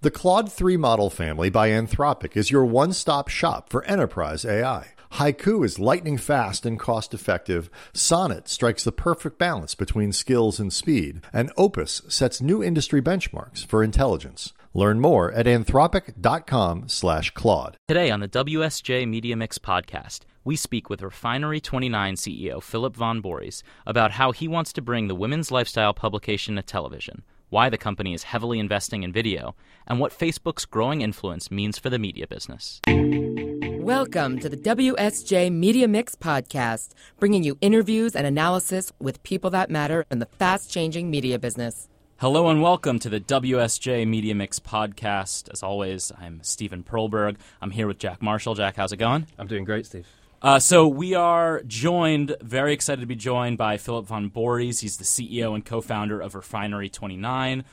The Claude 3 model family by Anthropic is your one-stop shop for enterprise AI. Haiku is lightning fast and cost-effective. Sonnet strikes the perfect balance between skills and speed. And Opus sets new industry benchmarks for intelligence. Learn more at anthropic.com/Claude. Today on the WSJ Media Mix podcast, we speak with Refinery29 CEO Philip Von Borries about how he wants to bring the women's lifestyle publication to television, why the company is heavily investing in video, and what Facebook's growing influence means for the media business. Welcome to the WSJ Media Mix podcast, bringing you interviews and analysis with people that matter in the fast-changing media business. Hello and welcome to the WSJ Media Mix podcast. As always, I'm Stephen Perlberg. I'm here with Jack Marshall. Jack, how's it going? I'm doing great, Steve. So we are joined, very excited to be joined by Philip Von Borries. He's the CEO and co-founder of Refinery29,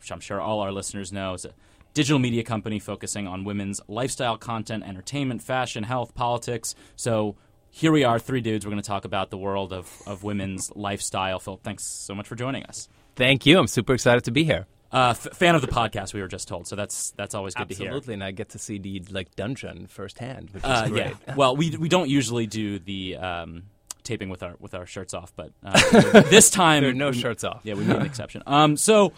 which I'm sure all our listeners know is a digital media company focusing on women's lifestyle content, entertainment, fashion, health, politics. So here we are, three dudes. We're going to talk about the world of women's lifestyle. Philip, thanks so much for joining us. Thank you. I'm super excited to be here. Fan of the podcast, we were just told, so that's always good. Absolutely. To hear. Absolutely, and I get to see the dungeon firsthand, which is great. Yeah. Well, we don't usually do the taping with our shirts off, but this time there are no shirts off. Yeah, we made an exception. So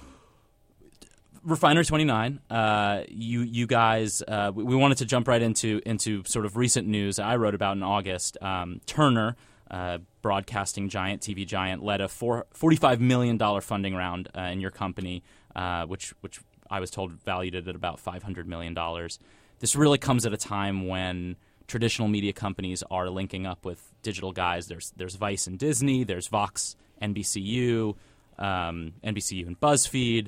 Refinery29, you guys, we wanted to jump right into sort of recent news I wrote about in August. Turner, broadcasting giant, TV giant, led a $45 million funding round in your company, which I was told valued it at about $500 million. This really comes at a time when traditional media companies are linking up with digital guys. There's Vice and Disney, there's Vox, NBCU and BuzzFeed,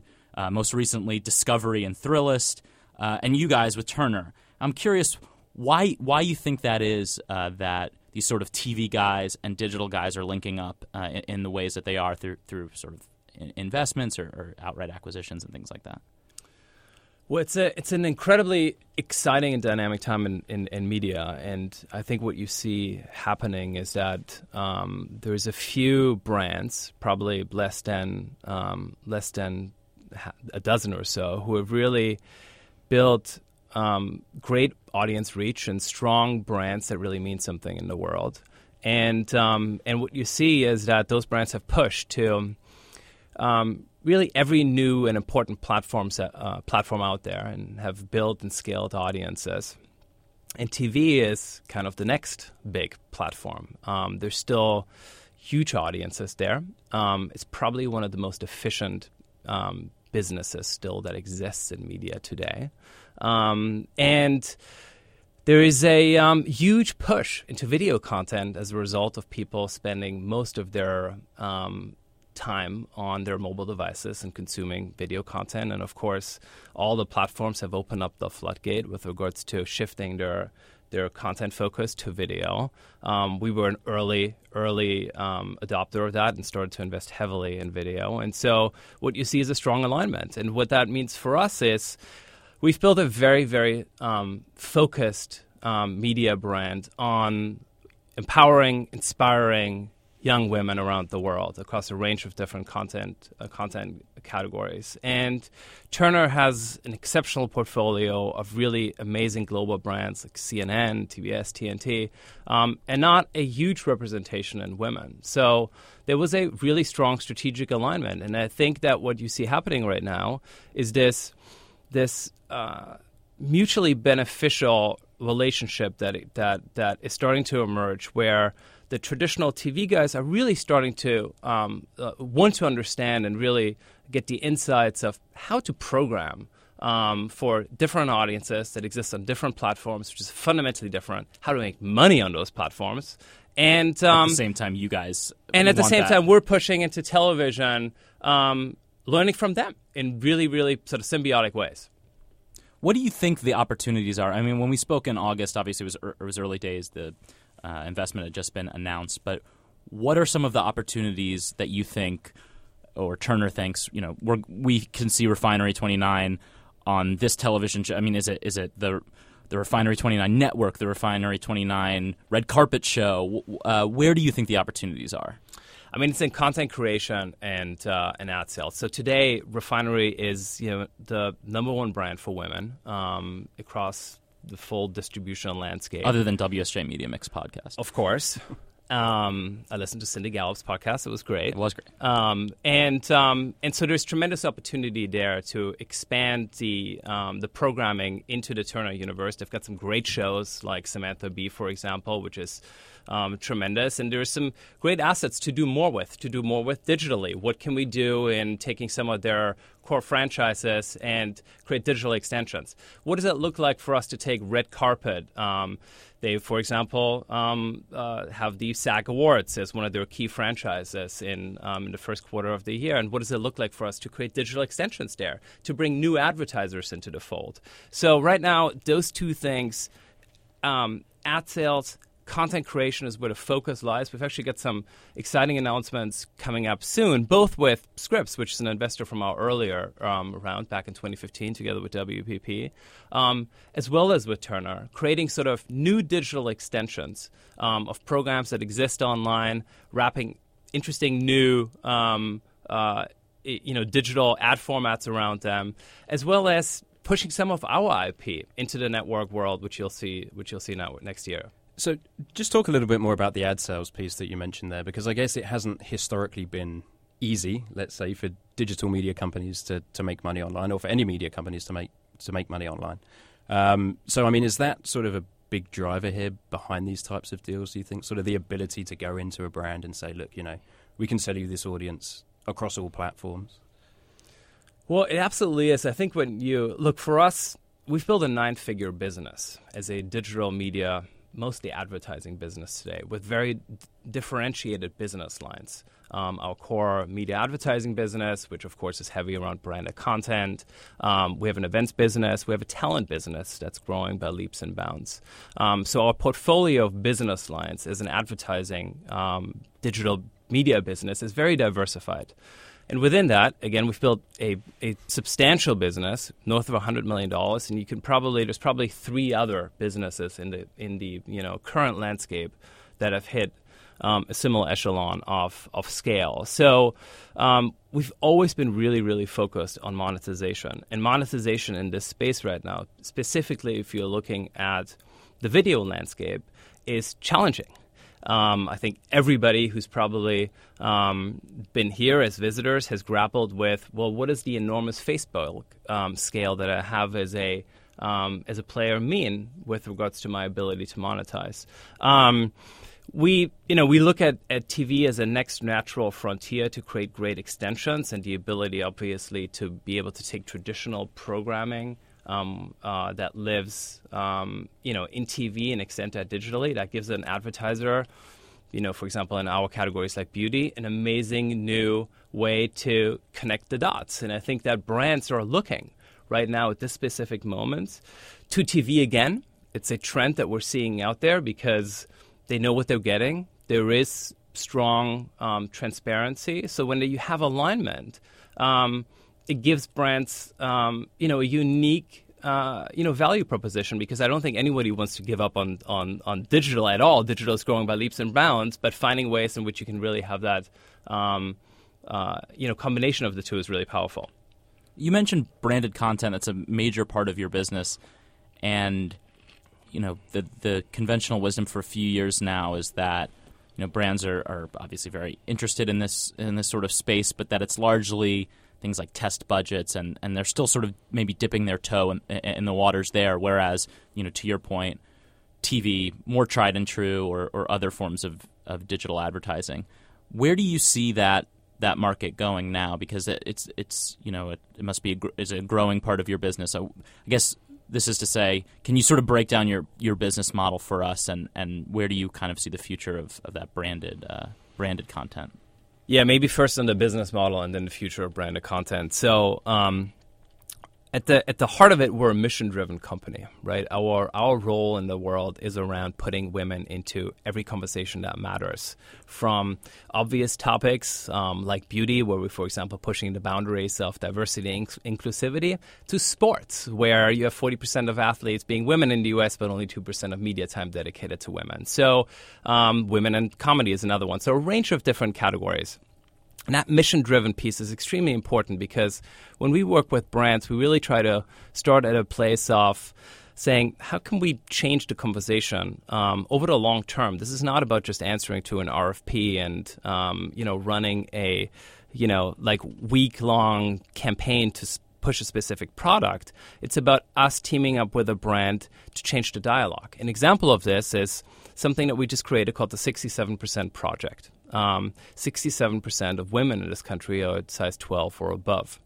most recently Discovery and Thrillist, and you guys with Turner. I'm curious why you think that is, that these sort of TV guys and digital guys are linking up in the ways that they are through sort of investments or outright acquisitions and things like that. Well, it's an incredibly exciting and dynamic time in media, and I think what you see happening is that there's a few brands, probably less than a dozen or so, who have really built great audience reach and strong brands that really mean something in the world. And what you see is that those brands have pushed to really every new and important platform out there and have built and scaled audiences. And TV is kind of the next big platform. There's still huge audiences there. It's probably one of the most efficient businesses still that exists in media today. And there is a huge push into video content as a result of people spending most of their time on their mobile devices and consuming video content. And of course, all the platforms have opened up the floodgate with regards to shifting their content focus to video. We were an early adopter of that and started to invest heavily in video. And so what you see is a strong alignment. And what that means for us is we've built a very, very focused media brand on empowering, inspiring young women around the world across a range of different content categories. And Turner has an exceptional portfolio of really amazing global brands like CNN, TBS, TNT, and not a huge representation in women. So there was a really strong strategic alignment. And I think that what you see happening right now is this mutually beneficial relationship that is starting to emerge, where the traditional TV guys are really starting to want to understand and really get the insights of how to program for different audiences that exist on different platforms, which is fundamentally different, how to make money on those platforms. And at the same time, you guys and at the same time, we're pushing into television, learning from them in really, really sort of symbiotic ways. What do you think the opportunities are? I mean, when we spoke in August, obviously it was early days. The investment had just been announced. But what are some of the opportunities that you think, or Turner thinks, you know, we can see Refinery29 on this television show? I mean, is it the Refinery29 network, the Refinery29 red carpet show? Where do you think the opportunities are? I mean, it's in content creation and ad sales. So today, Refinery is the number one brand for women across the full distribution landscape. Other than WSJ Media Mix podcast. Of course. I listened to Cindy Gallup's podcast. It was great. It was great. And so there's tremendous opportunity there to expand the programming into the Turner universe. They've got some great shows like Samantha B, for example, which is tremendous. And there are some great assets to do more with digitally. What can we do in taking some of their core franchises and create digital extensions? What does that look like for us to take red carpet? They, for example, have the SAG Awards as one of their key franchises in the first quarter of the year. And what does it look like for us to create digital extensions there, to bring new advertisers into the fold? So right now, those two things, ad sales, content creation is where the focus lies. We've actually got some exciting announcements coming up soon, both with Scripps, which is an investor from our earlier round back in 2015 together with WPP, as well as with Turner, creating sort of new digital extensions of programs that exist online, wrapping interesting new digital ad formats around them, as well as pushing some of our IP into the network world, which you'll see now next year. So just talk a little bit more about the ad sales piece that you mentioned there, because I guess it hasn't historically been easy, let's say, for digital media companies to make money online, or for any media companies to make money online. So, I mean, is that sort of a big driver here behind these types of deals, do you think? Sort of the ability to go into a brand and say, look, we can sell you this audience across all platforms? Well, it absolutely is. I think when you look, for us, we've built a 9-figure business as a digital media, mostly advertising business today, with very differentiated business lines. Our core media advertising business, which of course is heavy around branded content. We have an events business. We have a talent business that's growing by leaps and bounds. So our portfolio of business lines as an advertising digital media business is very diversified. And within that, again, we've built a substantial business, north of $100 million, and there's probably three other businesses in the current landscape that have hit a similar echelon of scale. So we've always been really, really focused on monetization. And monetization in this space right now, specifically if you're looking at the video landscape, is challenging. I think everybody who's probably been here as visitors has grappled with, well, what does the enormous Facebook scale that I have as a player mean with regards to my ability to monetize? We look at TV as a next natural frontier to create great extensions and the ability, obviously, to be able to take traditional programming that lives, in TV and extend that digitally. That gives an advertiser, for example, in our categories like beauty, an amazing new way to connect the dots. And I think that brands are looking right now at this specific moment to TV again. It's a trend that we're seeing out there because they know what they're getting. There is strong transparency. So when you have alignment, it gives brands, a unique, value proposition, because I don't think anybody wants to give up on digital at all. Digital is growing by leaps and bounds, but finding ways in which you can really have that, combination of the two is really powerful. You mentioned branded content. That's a major part of your business. And, the conventional wisdom for a few years now is that, brands are obviously very interested in this sort of space, but that it's largely things like test budgets, and they're still sort of maybe dipping their toe in the waters there, whereas, to your point, TV, more tried and true, or other forms of digital advertising. Where do you see that market going now? Because it must be a growing part of your business. So I guess this is to say, can you sort of break down your business model for us, and where do you kind of see the future of that branded content? Yeah, maybe first on the business model and then the future of branded content. So At the heart of it, we're a mission-driven company, right? Our role in the world is around putting women into every conversation that matters, from obvious topics like beauty, where we're, for example, pushing the boundaries of diversity and inclusivity, to sports, where you have 40% of athletes being women in the U.S., but only 2% of media time dedicated to women. So women and comedy is another one. So a range of different categories. And that mission-driven piece is extremely important because when we work with brands, we really try to start at a place of saying, how can we change the conversation over the long term? This is not about just answering to an RFP and, running a, week-long campaign to push a specific product. It's about us teaming up with a brand to change the dialogue. An example of this is something that we just created called the 67% Project. 67% of women in this country are at size 12 or above.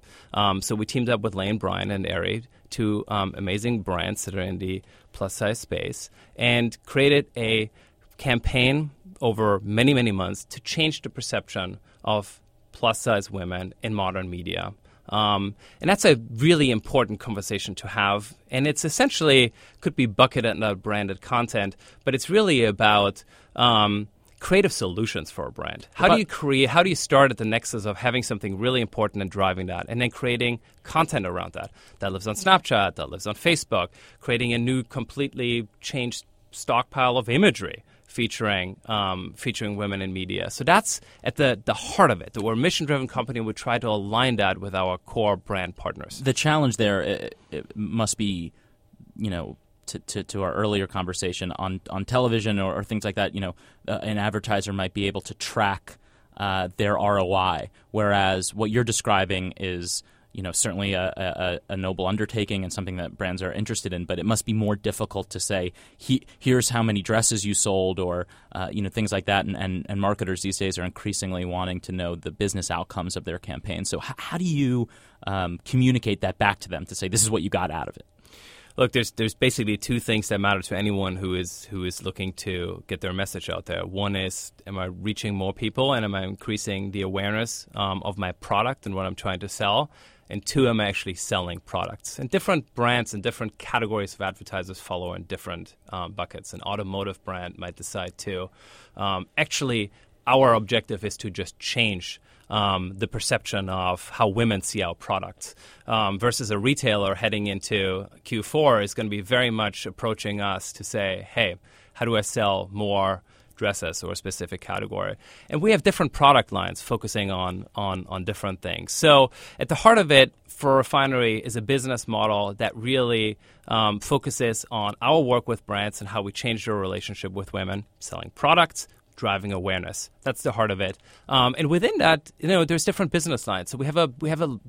So we teamed up with Lane Bryant and Aerie, two amazing brands that are in the plus-size space, and created a campaign over many, many months to change the perception of plus-size women in modern media. And that's a really important conversation to have. And it's essentially could be bucketed in branded content, but it's really about creative solutions for a brand. How do you start at the nexus of having something really important and driving that, and then creating content around that? That lives on Snapchat, that lives on Facebook, creating a new, completely changed stockpile of imagery featuring women in media. So that's at the heart of it. That we're a mission-driven company. We try to align that with our core brand partners. The challenge there it must be, to our earlier conversation on television or things like that, an advertiser might be able to track their ROI, whereas what you're describing is certainly a noble undertaking and something that brands are interested in, but it must be more difficult to say, here's how many dresses you sold or things like that, and marketers these days are increasingly wanting to know the business outcomes of their campaign. So how do you communicate that back to them to say this is what you got out of it? Look, there's basically two things that matter to anyone who is looking to get their message out there. One is, am I reaching more people, and am I increasing the awareness of my product and what I'm trying to sell? And two, am I actually selling products? And different brands and different categories of advertisers follow in different buckets. An automotive brand might decide to our objective is to just change the perception of how women see our products versus a retailer heading into Q4 is going to be very much approaching us to say, hey, how do I sell more dresses or a specific category? And we have different product lines focusing on different things. So at the heart of it for Refinery is a business model that really focuses on our work with brands and how we change their relationship with women, selling products, driving awareness. That's the heart of it. And within that, there's different business lines. So we have a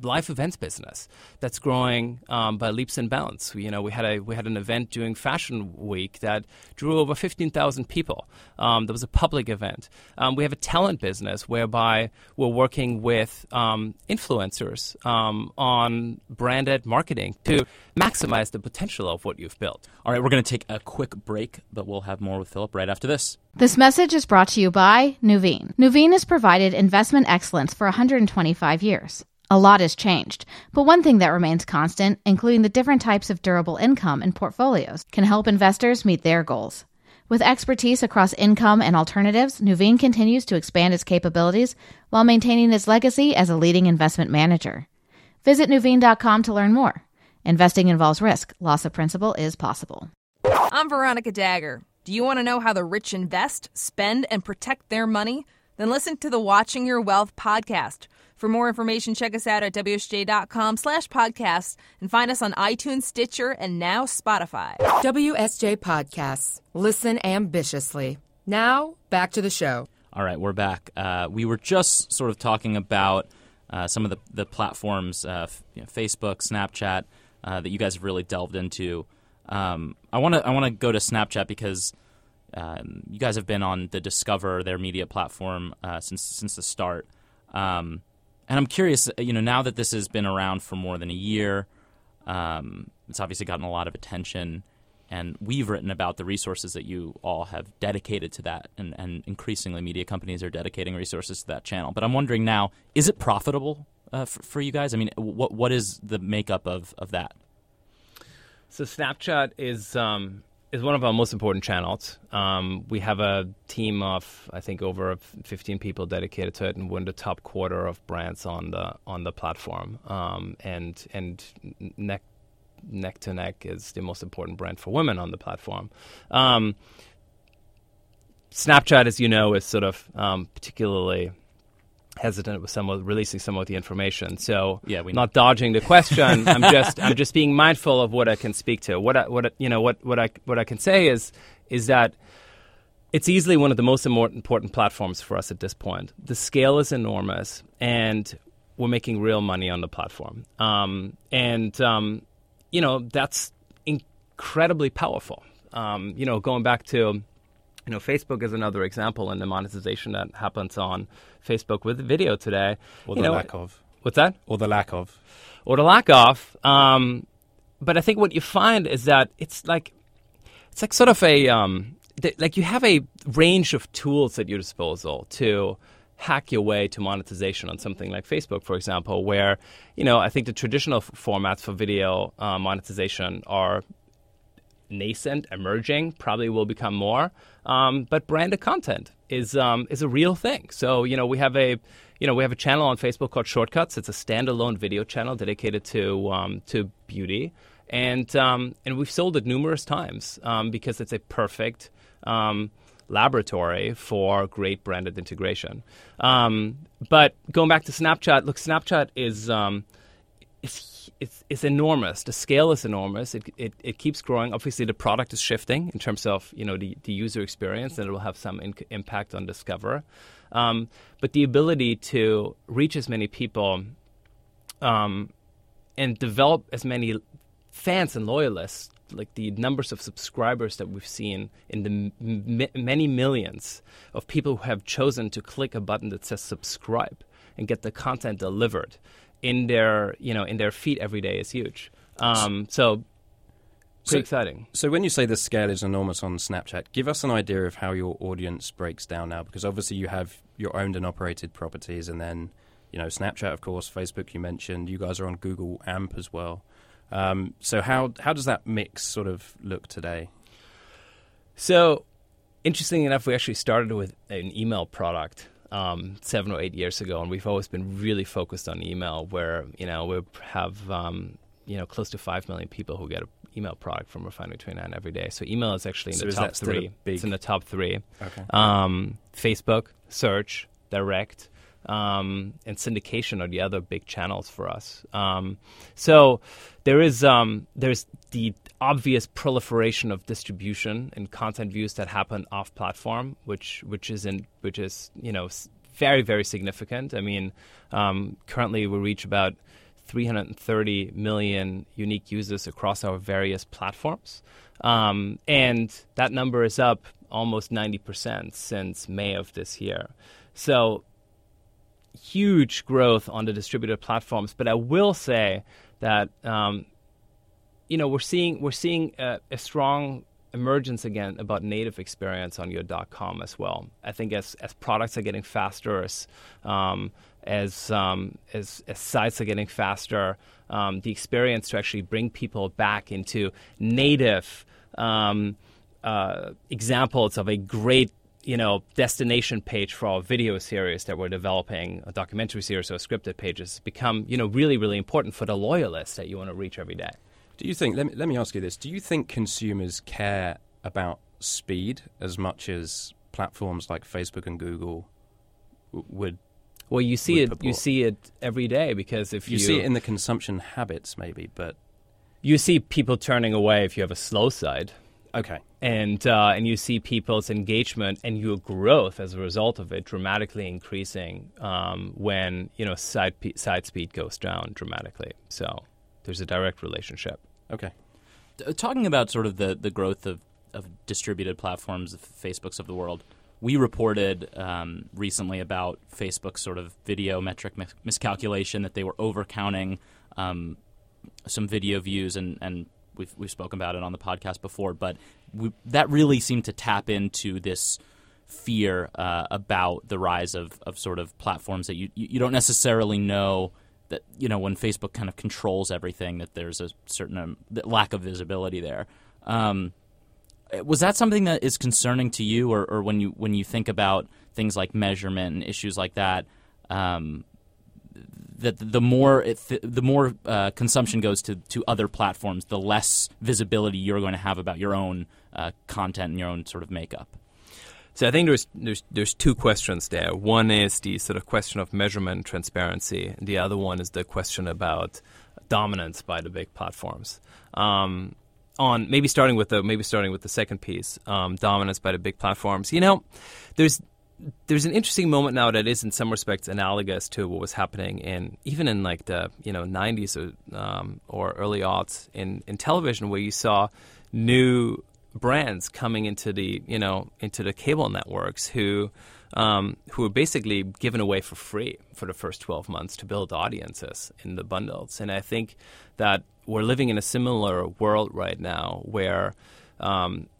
live events business that's growing by leaps and bounds. We had an event during Fashion Week that drew over 15,000 people. That was a public event. We have a talent business whereby we're working with influencers on branded marketing to maximize the potential of what you've built. All right, we're going to take a quick break, but we'll have more with Philip right after this. This message is brought to you by Nuveen. Nuveen has provided investment excellence for 125 years. A lot has changed, but one thing that remains constant, including the different types of durable income and portfolios, can help investors meet their goals. With expertise across income and alternatives, Nuveen continues to expand its capabilities while maintaining its legacy as a leading investment manager. Visit Nuveen.com to learn more. Investing involves risk. Loss of principal is possible. I'm Veronica Dagger. Do you want to know how the rich invest, spend, and protect their money? Then listen to the Watching Your Wealth podcast. For more information, check us out at WSJ.com/podcasts and find us on iTunes, Stitcher, and now Spotify. WSJ Podcasts. Listen ambitiously. Now, back to the show. All right, we're back. We were just sort of talking about some of the platforms, Facebook, Snapchat, that you guys have really delved into. I want to go to Snapchat because you guys have been on the Discover, their media platform, since the start. And I'm curious, now that this has been around for more than a year, it's obviously gotten a lot of attention, and we've written about the resources that you all have dedicated to that, and increasingly media companies are dedicating resources to that channel. But I'm wondering now, is it profitable? for you guys? I mean, what is the makeup of that? So Snapchat is one of our most important channels. We have a team of, I think, over 15 people dedicated to it, and we're in the top quarter of brands on the platform. And neck to neck is the most important brand for women on the platform. Snapchat, as you know, is sort of particularly hesitant with some of releasing some of the information. So yeah, not dodging the question. I'm just being mindful of what I can speak to. What I can say is that it's easily one of the most important platforms for us at this point. The scale is enormous, and we're making real money on the platform. That's incredibly powerful. Going back to Facebook is another example, and the monetization that happens on Facebook with video today. Or the lack of. What's that? Or the lack of. Or the lack of. But I think what you find is that it's like sort of a you have a range of tools at your disposal to hack your way to monetization on something like Facebook, for example, where I think the traditional formats for video monetization are nascent, emerging, probably will become more. But branded content is a real thing. So we have a channel on Facebook called Shortcuts. It's a standalone video channel dedicated to beauty, and we've sold it numerous times because it's a perfect laboratory for great branded integration. But going back to Snapchat, look, Snapchat is It's enormous. The scale is enormous. It keeps growing. Obviously, the product is shifting in terms of the user experience, and it will have some impact on Discover. But the ability to reach as many people and develop as many fans and loyalists, like the numbers of subscribers that we've seen in the many millions of people who have chosen to click a button that says subscribe and get the content delivered in their feet every day is huge. So exciting. So when you say the scale is enormous on Snapchat, give us an idea of how your audience breaks down now, because obviously you have your owned and operated properties, and then Snapchat, of course, Facebook you mentioned. You guys are on Google AMP as well. So how does that mix sort of look today? So interestingly enough, we actually started with an email product 7 or 8 years ago, and we've always been really focused on email, where we have close to 5 million people who get an email product from Refinery29 every day. So email is actually in the top three. It's in the top three. Okay. Facebook, search, direct, and syndication are the other big channels for us. So there's the obvious proliferation of distribution and content views that happen off platform, which is very, very significant. I mean, currently we reach about 330 million unique users across our various platforms, and that number is up almost 90% since May of this year. So huge growth on the distributed platforms, but I will say that we're seeing a strong emergence again about native experience on your .com as well. I think as products are getting faster, as sites are getting faster, the experience to actually bring people back into native examples of a great destination page for our video series that we're developing, a documentary series or scripted pages, become, really, really important for the loyalists that you want to reach every day. Do you think, let me ask you this, do you think consumers care about speed as much as platforms like Facebook and Google would? Well, you see it every day, because if you see it in the consumption habits, maybe, but you see people turning away if you have a slow side. Okay. And you see people's engagement and your growth as a result of it dramatically increasing when side speed goes down dramatically. So there's a direct relationship. Okay. Talking about sort of the growth of distributed platforms, Facebooks of the world, we reported recently about Facebook's sort of video metric miscalculation, that they were overcounting some video views and We've spoken about it on the podcast before, but that really seemed to tap into this fear about the rise of sort of platforms that you don't necessarily know that, you know, when Facebook kind of controls everything, that there's a certain lack of visibility there. Was that something that is concerning to you, or when you think about things like measurement and issues like that, that the more consumption goes to other platforms, the less visibility you're going to have about your own content and your own sort of makeup? So I think there's two questions there. One is the sort of question of measurement transparency. The other one is the question about dominance by the big platforms. On maybe starting with the second piece, dominance by the big platforms. You know, there's an interesting moment now that is in some respects analogous to what was happening even in like the 90s or early aughts in television, where you saw new brands coming into the cable networks who were basically given away for free for the first 12 months to build audiences in the bundles. And I think that we're living in a similar world right now where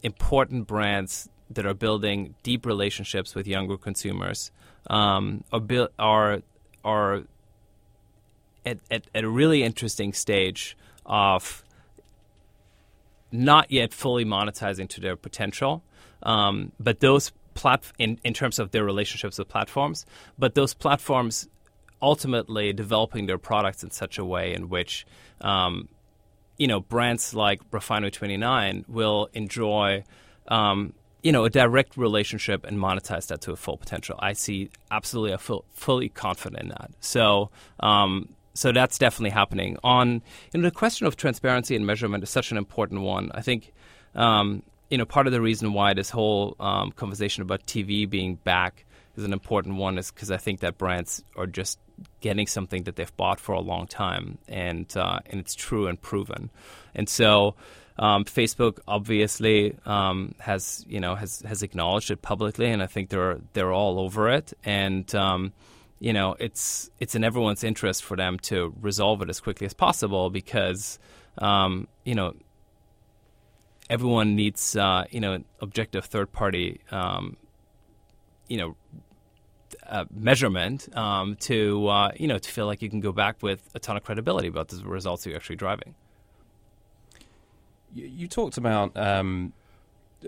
important brands that are building deep relationships with younger consumers are at a really interesting stage of not yet fully monetizing to their potential, but those in terms of their relationships with platforms, but those platforms ultimately developing their products in such a way in which brands like Refinery29 will enjoy a direct relationship and monetize that to a full potential. I see absolutely fully confident in that. So that's definitely happening. On the question of transparency and measurement is such an important one. I think part of the reason why this whole conversation about TV being back is an important one is because I think that brands are just getting something that they've bought for a long time, and it's true and proven. And so Facebook obviously has acknowledged it publicly, and I think they're all over it. And it's in everyone's interest for them to resolve it as quickly as possible because everyone needs an objective third party measurement to feel like you can go back with a ton of credibility about the results you're actually driving. You talked about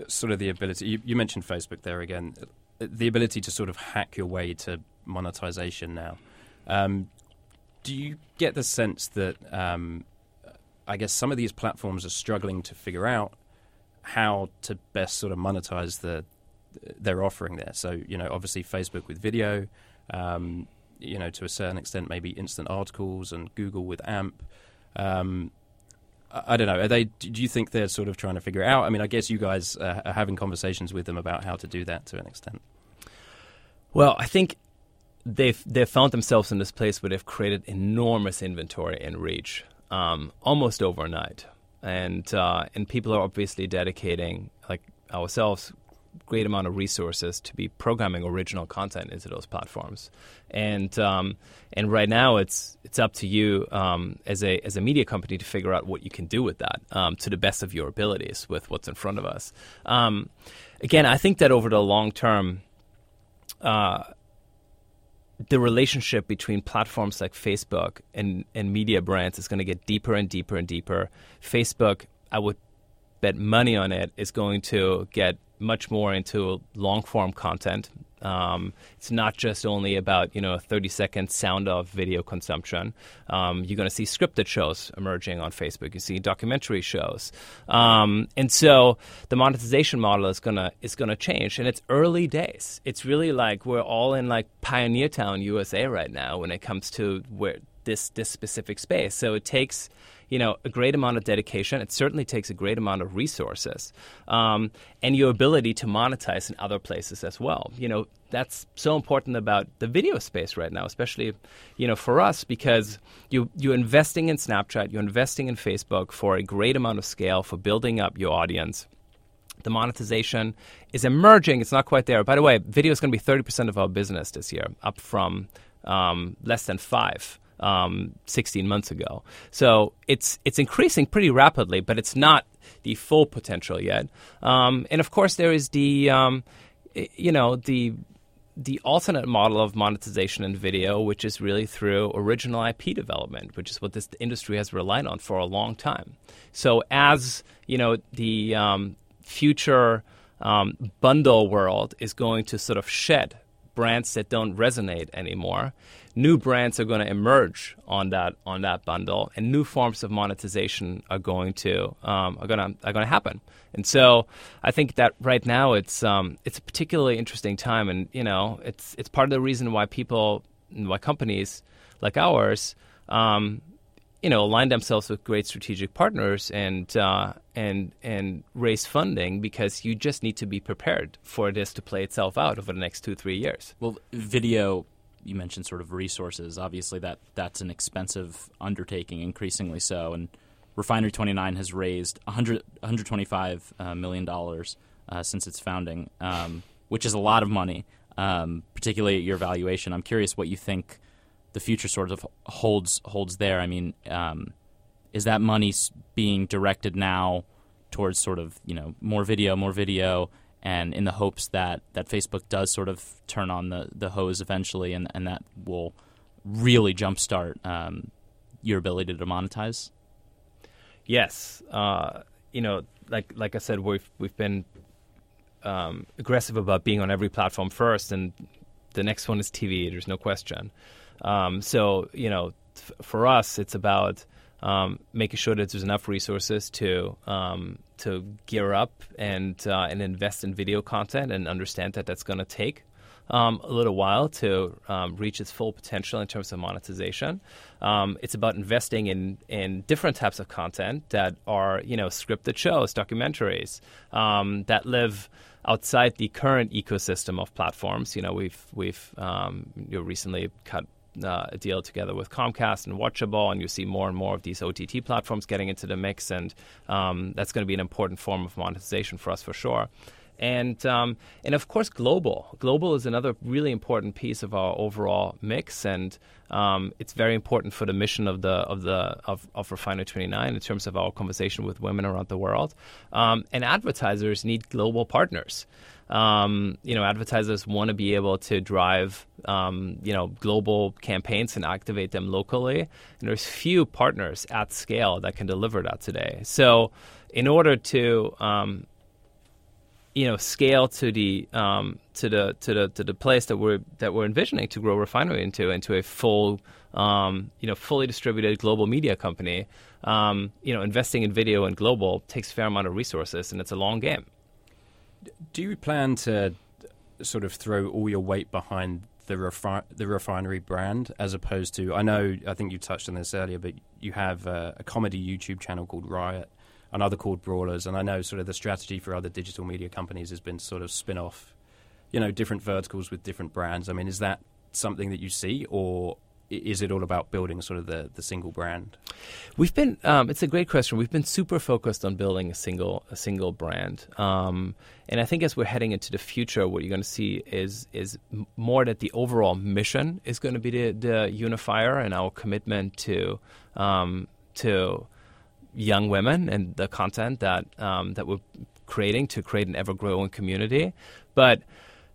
sort of the ability. You mentioned Facebook there again, the ability to sort of hack your way to monetization now. Do you get the sense that I guess some of these platforms are struggling to figure out how to best sort of monetize their offering there? So, obviously Facebook with video, to a certain extent, maybe instant articles, and Google with AMP. I don't know. Do you think they're sort of trying to figure it out? I mean, I guess you guys are having conversations with them about how to do that to an extent. Well, I think they've found themselves in this place where they've created enormous inventory and reach almost overnight, and people are obviously dedicating, like ourselves, great amount of resources to be programming original content into those platforms, and right now it's up to you as a media company to figure out what you can do with that to the best of your abilities with what's in front of us. Again, I think that over the long term, the relationship between platforms like Facebook and media brands is going to get deeper and deeper and deeper. Facebook, I would bet money on it, is going to get much more into long-form content. It's not just only about, 30-second sound-off video consumption. You're going to see scripted shows emerging on Facebook. You see documentary shows. And so the monetization model is going to change. And it's early days. It's really like we're all in like pioneer town USA right now when it comes to where this specific space. So it takes a great amount of dedication. It certainly takes a great amount of resources, and your ability to monetize in other places as well. That's so important about the video space right now, especially, for us, because you're investing in Snapchat, you're investing in Facebook for a great amount of scale for building up your audience. The monetization is emerging. It's not quite there. By the way, video is going to be 30% of our business this year, up from less than 5%. 16 months ago. So it's increasing pretty rapidly, but it's not the full potential yet. And of course there is the the alternate model of monetization in video, which is really through original IP development, which is what this industry has relied on for a long time. So as, you know, the future bundle world is going to sort of shed brands that don't resonate anymore, new brands are going to emerge on that bundle, and new forms of monetization are going to happen. And so I think that right now it's a particularly interesting time, and you know it's part of the reason why people, why companies like ours, you know, align themselves with great strategic partners and raise funding, because you just need to be prepared for this to play itself out over the next 2-3 years. Well, video, you mentioned sort of resources. Obviously, that's an expensive undertaking, increasingly so. And Refinery29 has raised $125 million since its founding, which is a lot of money, particularly at your valuation. I'm curious what you think the future sort of holds there. I mean, is that money being directed now towards sort of, you know, more video, and in the hopes that Facebook does sort of turn on the hose eventually, and that will really jumpstart your ability to monetize? Yes, you know, like I said, we've been aggressive about being on every platform first, and the next one is TV. There's no question. So, you know, for us, it's about making sure that there's enough resources to gear up and invest in video content, and understand that that's going to take a little while to reach its full potential in terms of monetization. It's about investing in different types of content that are, you know, scripted shows, documentaries that live outside the current ecosystem of platforms. You know, we've you know, recently cut a deal together with Comcast and Watchable, and you see more and more of these OTT platforms getting into the mix, and that's going to be an important form of monetization for us for sure. And of course, global is another really important piece of our overall mix, and it's very important for the mission of Refinery29 in terms of our conversation with women around the world. And advertisers need global partners. You know, advertisers want to be able to drive you know, global campaigns and activate them locally, and there's few partners at scale that can deliver that today. So, in order to you know, scale to the place that we're envisioning to grow Refinery into a full, you know, fully distributed global media company. You know, investing in video and global takes a fair amount of resources, and it's a long game. Do you plan to sort of throw all your weight behind the Refinery brand, as opposed to, I think you touched on this earlier, but you have a comedy YouTube channel called Riot, another called Brawlers, and I know sort of the strategy for other digital media companies has been sort of spin off, you know, different verticals with different brands. I mean, is that something that you see, or is it all about building sort of the single brand? We've been, it's a great question. We've been super focused on building a single brand. And I think as we're heading into the future, what you're going to see is more that the overall mission is going to be the unifier, and our commitment to young women and the content that we're creating to create an ever-growing community. But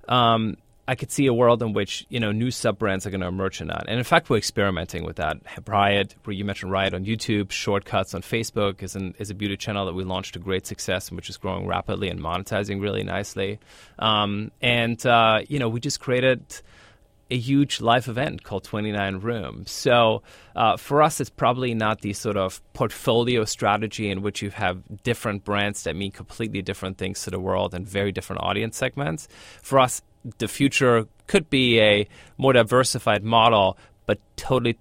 I could see a world in which, you know, new sub-brands are going to emerge in that. And in fact, we're experimenting with that. Riot, where you mentioned Riot on YouTube, Shortcuts on Facebook is a beauty channel that we launched to great success, and which is growing rapidly and monetizing really nicely. You know, we just created a huge live event called 29 rooms. So for us, it's probably not the sort of portfolio strategy in which you have different brands that mean completely different things to the world and very different audience segments. For us, the future could be a more diversified model, but totally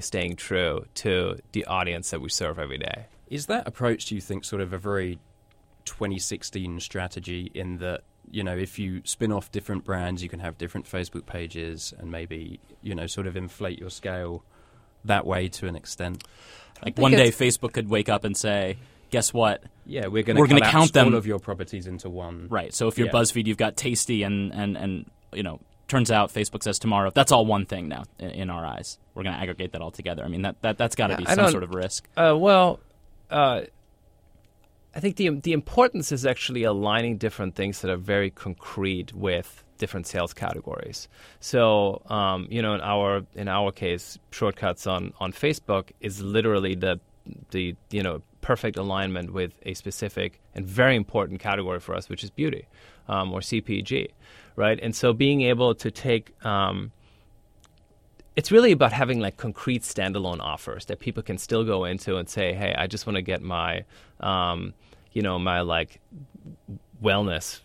staying true to the audience that we serve every day. Is that approach, do you think, sort of a very 2016 strategy, in that, you know, if you spin off different brands, you can have different Facebook pages and maybe, you know, sort of inflate your scale that way to an extent? Like one day Facebook could wake up and say, guess what? Yeah, we're gonna count them, all of your properties into one. Right. So if you're BuzzFeed, you've got Tasty and you know, turns out Facebook says tomorrow, that's all one thing now in our eyes. We're going to aggregate that all together. I mean, that's got to be some sort of risk. I think the importance is actually aligning different things that are very concrete with different sales categories. So, you know, in our case, Shortcuts on Facebook is literally the you know, perfect alignment with a specific and very important category for us, which is beauty, or CPG, right? And so being able to take it's really about having like concrete standalone offers that people can still go into and say, hey, I just want to get my, you know, my like wellness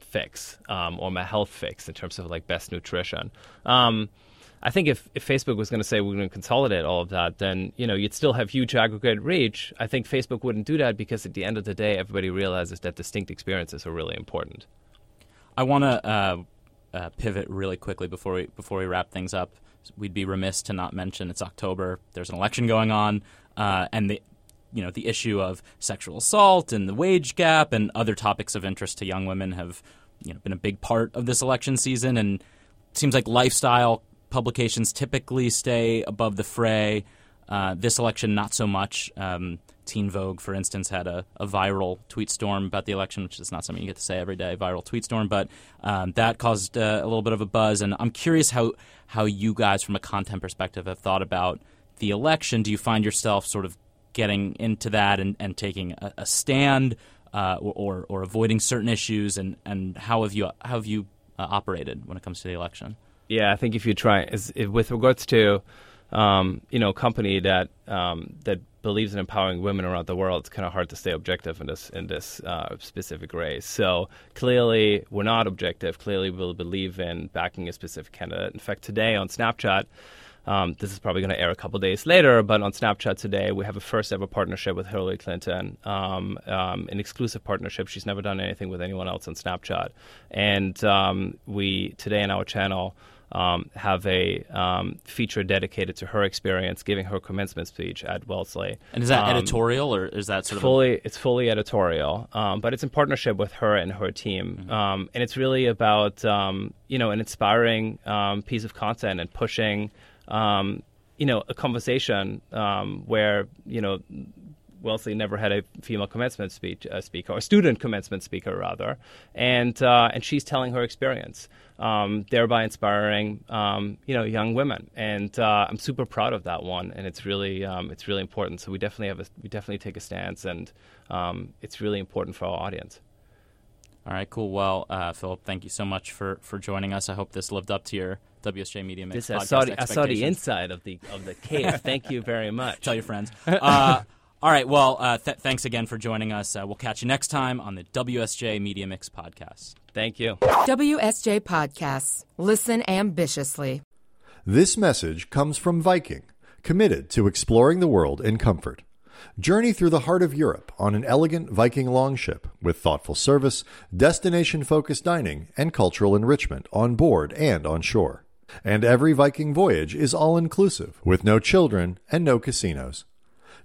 fix, or my health fix in terms of like best nutrition. I think if Facebook was going to say we're going to consolidate all of that, then, you know, you'd still have huge aggregate reach. I think Facebook wouldn't do that because at the end of the day, everybody realizes that distinct experiences are really important. I want to pivot really quickly before we wrap things up. We'd be remiss to not mention it's October. There's an election going on, and the, you know, the issue of sexual assault and the wage gap and other topics of interest to young women have, you know, been a big part of this election season. And it seems like lifestyle publications typically stay above the fray. This election, not so much. Teen Vogue, for instance, had a viral tweet storm about the election, which is not something you get to say every day, viral tweet storm, but that caused a little bit of a buzz. And I'm curious how you guys, from a content perspective, have thought about the election. Do you find yourself sort of getting into that and taking a stand or avoiding certain issues? And how have you operated when it comes to the election? Yeah, I think if you try, with regards to, you know, a company that that believes in empowering women around the world, it's kind of hard to stay objective in this specific race. So clearly, we're not objective. Clearly, we'll believe in backing a specific candidate. In fact, today on Snapchat, this is probably going to air a couple days later, but on Snapchat today, we have a first ever partnership with Hillary Clinton, an exclusive partnership. She's never done anything with anyone else on Snapchat. And we today in our channel have a feature dedicated to her experience giving her commencement speech at Wellesley. And is that editorial, or is that sort of it's fully editorial, but it's in partnership with her and her team. Mm-hmm. And it's really about, you know, an inspiring piece of content and pushing, you know, a conversation where, you know, Wellesley never had a female commencement speech speaker, or student commencement speaker rather, and she's telling her experience, thereby inspiring you know, young women, and I'm super proud of that one, and it's really important. So we definitely take a stance, and it's really important for our audience. All right, cool. Well, Philip, thank you so much for joining us. I hope this lived up to your WSJ Media Mix podcast expectations. I saw the inside of the cave. Thank you very much. Tell your friends. All right. Well, thanks again for joining us. We'll catch you next time on the WSJ Media Mix podcast. Thank you. WSJ Podcasts. Listen ambitiously. This message comes from Viking, committed to exploring the world in comfort. Journey through the heart of Europe on an elegant Viking longship with thoughtful service, destination-focused dining, and cultural enrichment on board and on shore. And every Viking voyage is all-inclusive, with no children and no casinos.